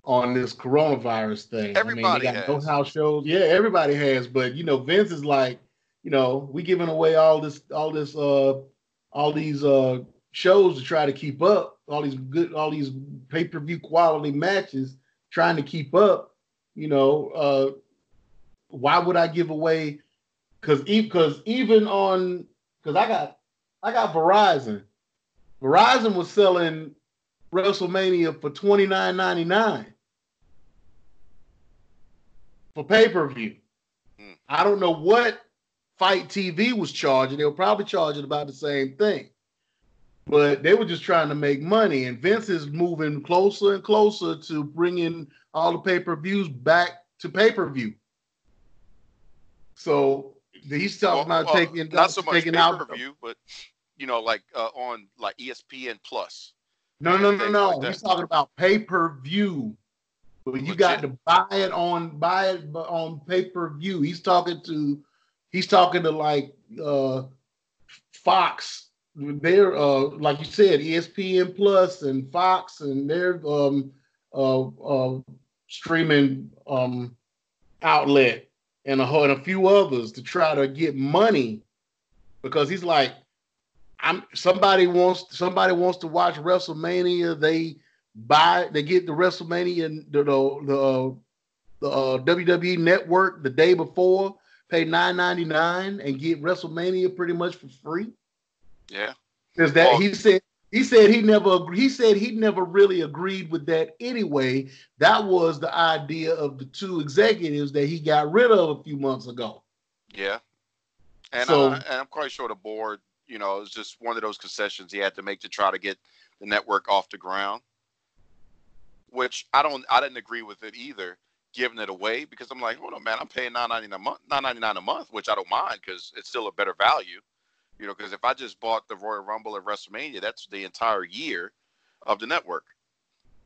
on this coronavirus thing. Everybody I mean, they got has. No house shows. Yeah, everybody has. But you know, Vince is like, you know, we giving away all this, all this, uh, all these uh, shows to try to keep up. All these good, all these pay-per-view quality matches, trying to keep up. You know, uh, why would I give away? Because because even on because I got I got Verizon. Verizon was selling WrestleMania for twenty-nine ninety-nine for pay-per-view. Mm. I don't know what Fight T V was charging. They were probably charging about the same thing, but they were just trying to make money. And Vince is moving closer and closer to bringing all the pay-per-views back to pay-per-view. So he's talking well, about well, taking not so much taking pay-per-view, out, but you know, like uh, on like E S P N Plus. No, no, no, no. Like he's talking about pay-per-view. But you Legit. got to buy it on buy it on pay-per-view. He's talking to He's talking to like uh, Fox, they're uh, like you said, E S P N Plus and Fox, and their um, uh, uh, streaming um, outlet and a, and a few others to try to get money, because he's like, I'm somebody wants somebody wants to watch WrestleMania. They buy, they get the WrestleMania the the, the uh, W W E Network the day before. Pay nine ninety-nine and get WrestleMania pretty much for free. Yeah, because that well, he said he said he never he said he never really agreed with that anyway. That was the idea of the two executives that he got rid of a few months ago. Yeah, and so, I, and I'm quite sure the board, you know, it was just one of those concessions he had to make to try to get the network off the ground. Which I don't, I didn't agree with it either. Giving it away, because I'm like, hold on, man, I'm paying nine ninety-nine a month, nine ninety-nine a month, which I don't mind because it's still a better value, you know. Because if I just bought the Royal Rumble at WrestleMania, that's the entire year of the network.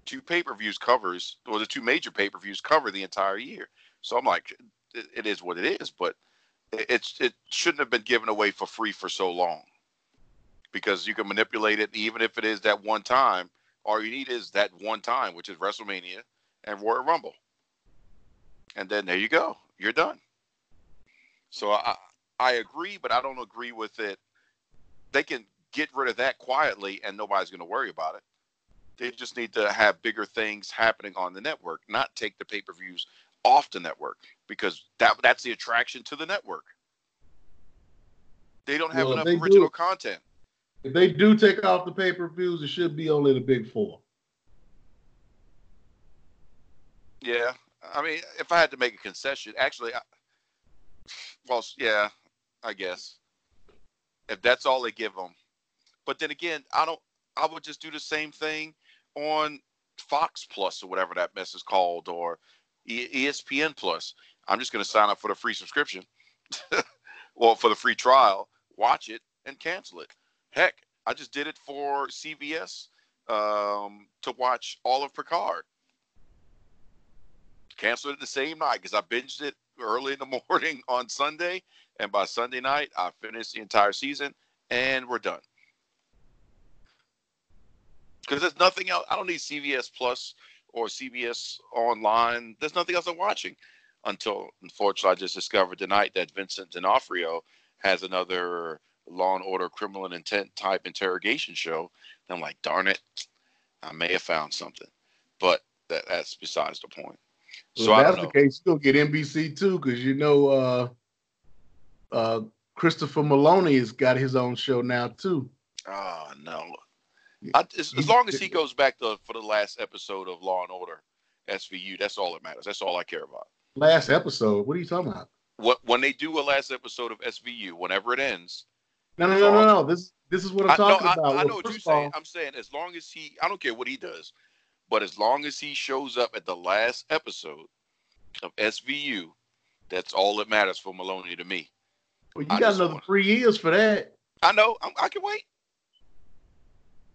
Two pay-per-views covers, or the two major pay-per-views cover the entire year. So I'm like, it, it is what it is, but it's it shouldn't have been given away for free for so long, because you can manipulate it, even if it is that one time. All you need is that one time, which is WrestleMania and Royal Rumble. And then there you go. You're done. So I I agree, but I don't agree with it. They can get rid of that quietly, and nobody's going to worry about it. They just need to have bigger things happening on the network, not take the pay-per-views off the network, because that that's the attraction to the network. They don't have well, enough original do, content. If they do take off the pay-per-views, it should be only the big four. Yeah. I mean, if I had to make a concession, actually, I, well, yeah, I guess if that's all they give them. But then again, I don't. I would just do the same thing on Fox Plus or whatever that mess is called, or E S P N Plus. I'm just going to sign up for the free subscription, well, for the free trial, watch it, and cancel it. Heck, I just did it for C B S um, to watch all of Picard. Canceled it the same night because I binged it early in the morning on Sunday, and by Sunday night I finished the entire season and we're done. Because there's nothing else. I don't need C B S Plus or C B S Online. There's nothing else I'm watching until, unfortunately, I just discovered tonight that Vincent D'Onofrio has another Law and Order criminal intent type interrogation show. And I'm like, darn it, I may have found something, but that, that's besides the point. So well, if that's the case, you'll get N B C too, because you know uh, uh, Christopher Maloney has got his own show now too. Oh no! I, as, as long as he goes back to for the last episode of Law and Order S V U, that's all that matters. That's all I care about. Last episode? What are you talking about? What when they do a last episode of S V U, whenever it ends? No, no, no, no, no. This this is what I'm talking I, no, about. I, I know well, what you're saying. I'm saying as long as he, I don't care what he does. But as long as he shows up at the last episode of S V U That's all that matters for Maloney to me. Well, you I got another wanna... three years for that. I know. I'm, I can wait.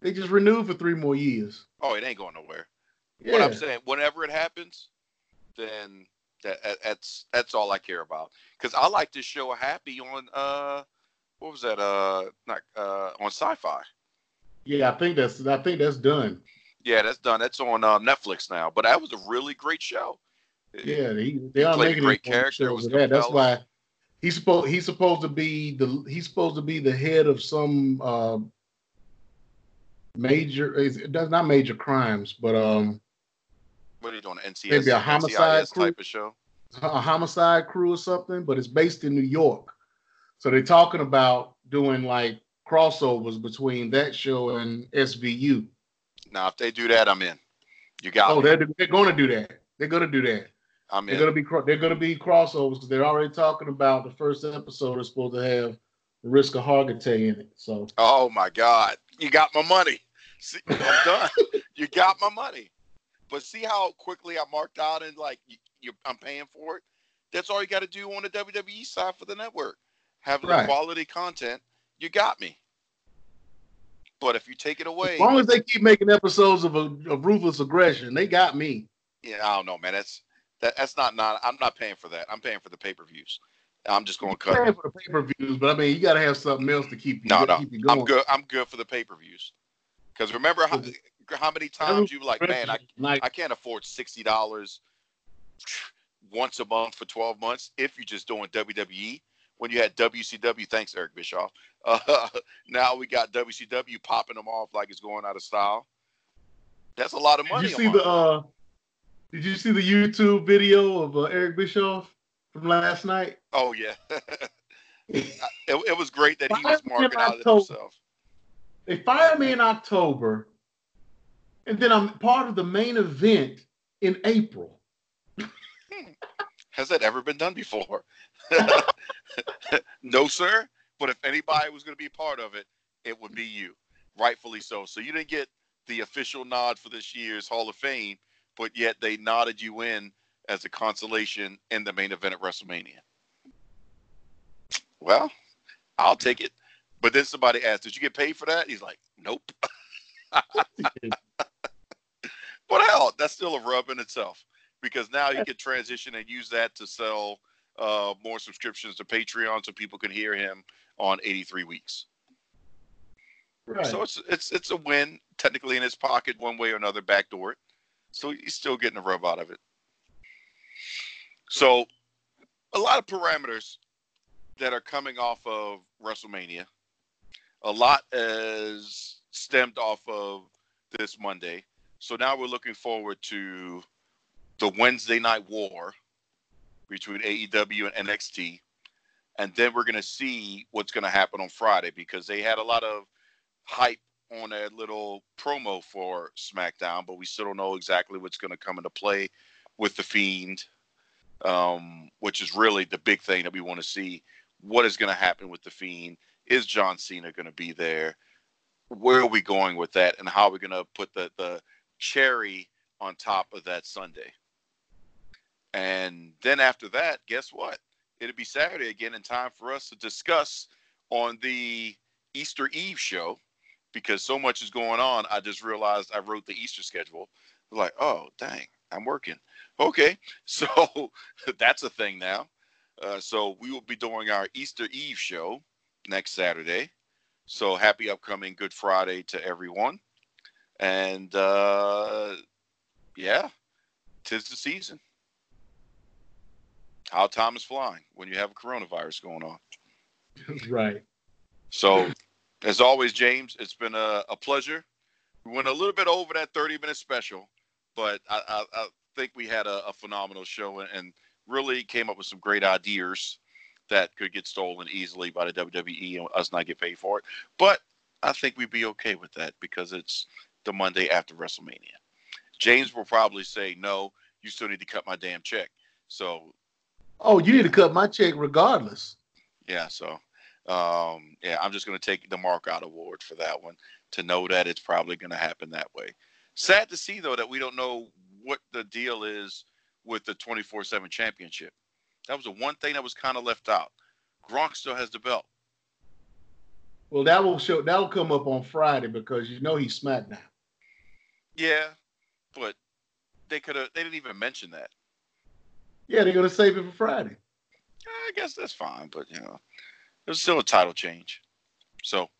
They just renewed for three more years. Oh, it ain't going nowhere. Yeah. What I'm saying, whenever it happens, then that, that's that's all I care about. Because I like to show happy on uh, what was that? Uh, not uh, on Sci-Fi. Yeah, I think that's I think that's done. Yeah, that's done. That's on uh, Netflix now. But that was a really great show. Yeah, he, they are making a great character. It was that. That's why he's supposed he's supposed to be the he's supposed to be the head of some uh, major. It does not major crimes, but um, what are you doing? N C S, maybe a homicide crew, type of show, a homicide crew or something. But it's based in New York, so they're talking about doing like crossovers between that show and S V U. Now, if they do that, I'm in. You got oh, me. They're, they're going to do that. They're going to do that. I'm they're in. Gonna be they're going to be crossovers because they're already talking about the first episode is supposed to have the Risk of Hargitay in it. So, oh my God, you got my money. See, I'm done. You got my money. But see how quickly I marked out and like you, you, I'm paying for it. That's all you got to do on the W W E side for the network. Have right. the quality content. You got me. But if you take it away, as long as they keep making episodes of, a, of Ruthless Aggression, they got me. Yeah, I don't know, man. That's that, that's not not. I'm not paying for that. I'm paying for the pay per views. I'm just going to cut. Paying for the pay per views, but I mean, you got to have something else to keep you. No, no, keep you going. I'm good. I'm good for the pay per views. Because remember how how many times you were like, man, I I can't afford sixty dollars once a month for twelve months if you're just doing W W E. When you had W C W, thanks, Eric Bischoff. Uh, now we got W C W popping them off like it's going out of style. That's a lot of money. Did you see the, uh, did you see the YouTube video of uh, Eric Bischoff from last night? Oh, yeah. it, it was great that he was marking out himself. They fired me in October, and then I'm part of the main event in April. Has that ever been done before? No, sir. But if anybody was going to be part of it, it would be you. Rightfully so. So you didn't get the official nod for this year's Hall of Fame, but yet they nodded you in as a consolation in the main event at WrestleMania. Well, I'll take it. But then somebody asked, did you get paid for that? He's like, nope. But hell, that's still a rub in itself. Because now you can transition and use that to sell uh, more subscriptions to Patreon so people can hear him on eighty-three weeks. Right. So it's it's it's a win, technically in his pocket, one way or another, backdoor it. So he's still getting a rub out of it. So a lot of parameters that are coming off of WrestleMania. A lot is stemmed off of this Monday. So now we're looking forward to the Wednesday night war between A E W and N X T. And then we're going to see what's going to happen on Friday because they had a lot of hype on their little promo for SmackDown, but we still don't know exactly what's going to come into play with The Fiend, um, which is really the big thing that we want to see. What is going to happen with The Fiend? Is John Cena going to be there? Where are we going with that? And how are we going to put the, the cherry on top of that Sunday? And then after that, guess what? It'll be Saturday again in time for us to discuss on the Easter Eve show because so much is going on. I just realized I wrote the Easter schedule. I'm like, oh, dang, I'm working. Okay, so that's a thing now. Uh, so we will be doing our Easter Eve show next Saturday. So happy upcoming Good Friday to everyone. And uh, yeah, 'tis the season. How time is flying when you have a coronavirus going on. Right. So, as always, James, it's been a, a pleasure. We went a little bit over that thirty-minute special, but I, I, I think we had a, a phenomenal show and, and really came up with some great ideas that could get stolen easily by the W W E and us not get paid for it. But I think we'd be okay with that because it's the Monday after WrestleMania. James will probably say, no, you still need to cut my damn check. So, oh, you need to cut my check regardless. Yeah, so, um, yeah, I'm just going to take the Mark Out Award for that one to know that it's probably going to happen that way. Sad to see, though, that we don't know what the deal is with the twenty-four seven championship. That was the one thing that was kind of left out. Gronk still has the belt. Well, that will show. That'll come up on Friday because you know he's SmackDown. Yeah, but they could have. They didn't even mention that. Yeah, they're gonna save it for Friday. I guess that's fine, but you know, it was still a title change. So,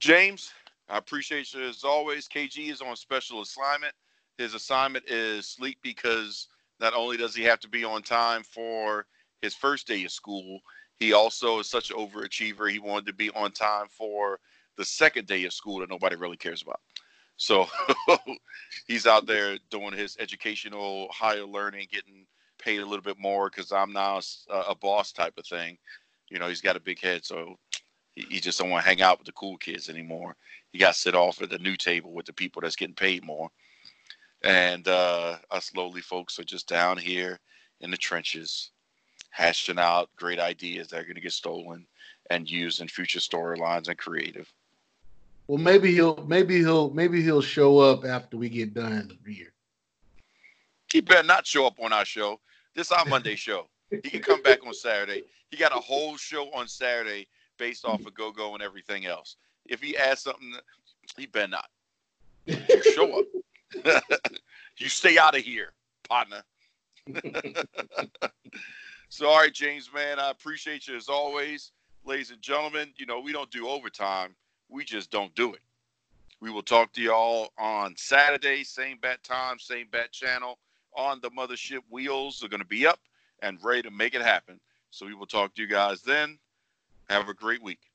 James, I appreciate you as always. K G is on special assignment. His assignment is sleep because not only does he have to be on time for his first day of school, he also is such an overachiever. He wanted to be on time for the second day of school that nobody really cares about. So he's out there doing his educational higher learning, getting paid a little bit more because I'm now a, a boss type of thing. You know, he's got a big head, so he, he just don't want to hang out with the cool kids anymore. He got to sit off at the new table with the people that's getting paid more. And uh, us lowly folks are just down here in the trenches, hashing out great ideas that are going to get stolen and used in future storylines and creative. Well, maybe he'll, maybe he'll, maybe he'll show up after we get done here. He better not show up on our show. This is our Monday show. He can come back on Saturday. He got a whole show on Saturday based off of Go-Go and everything else. If he asks something, he better not. He'll show up. You stay out of here, partner. So, all right, James, man, I appreciate you as always. Ladies and gentlemen, you know, we don't do overtime. We just don't do it. We will talk to y'all on Saturday, same bat time, same bat channel. On the Mothership, wheels are going to be up and ready to make it happen. So we will talk to you guys then. Have a great week.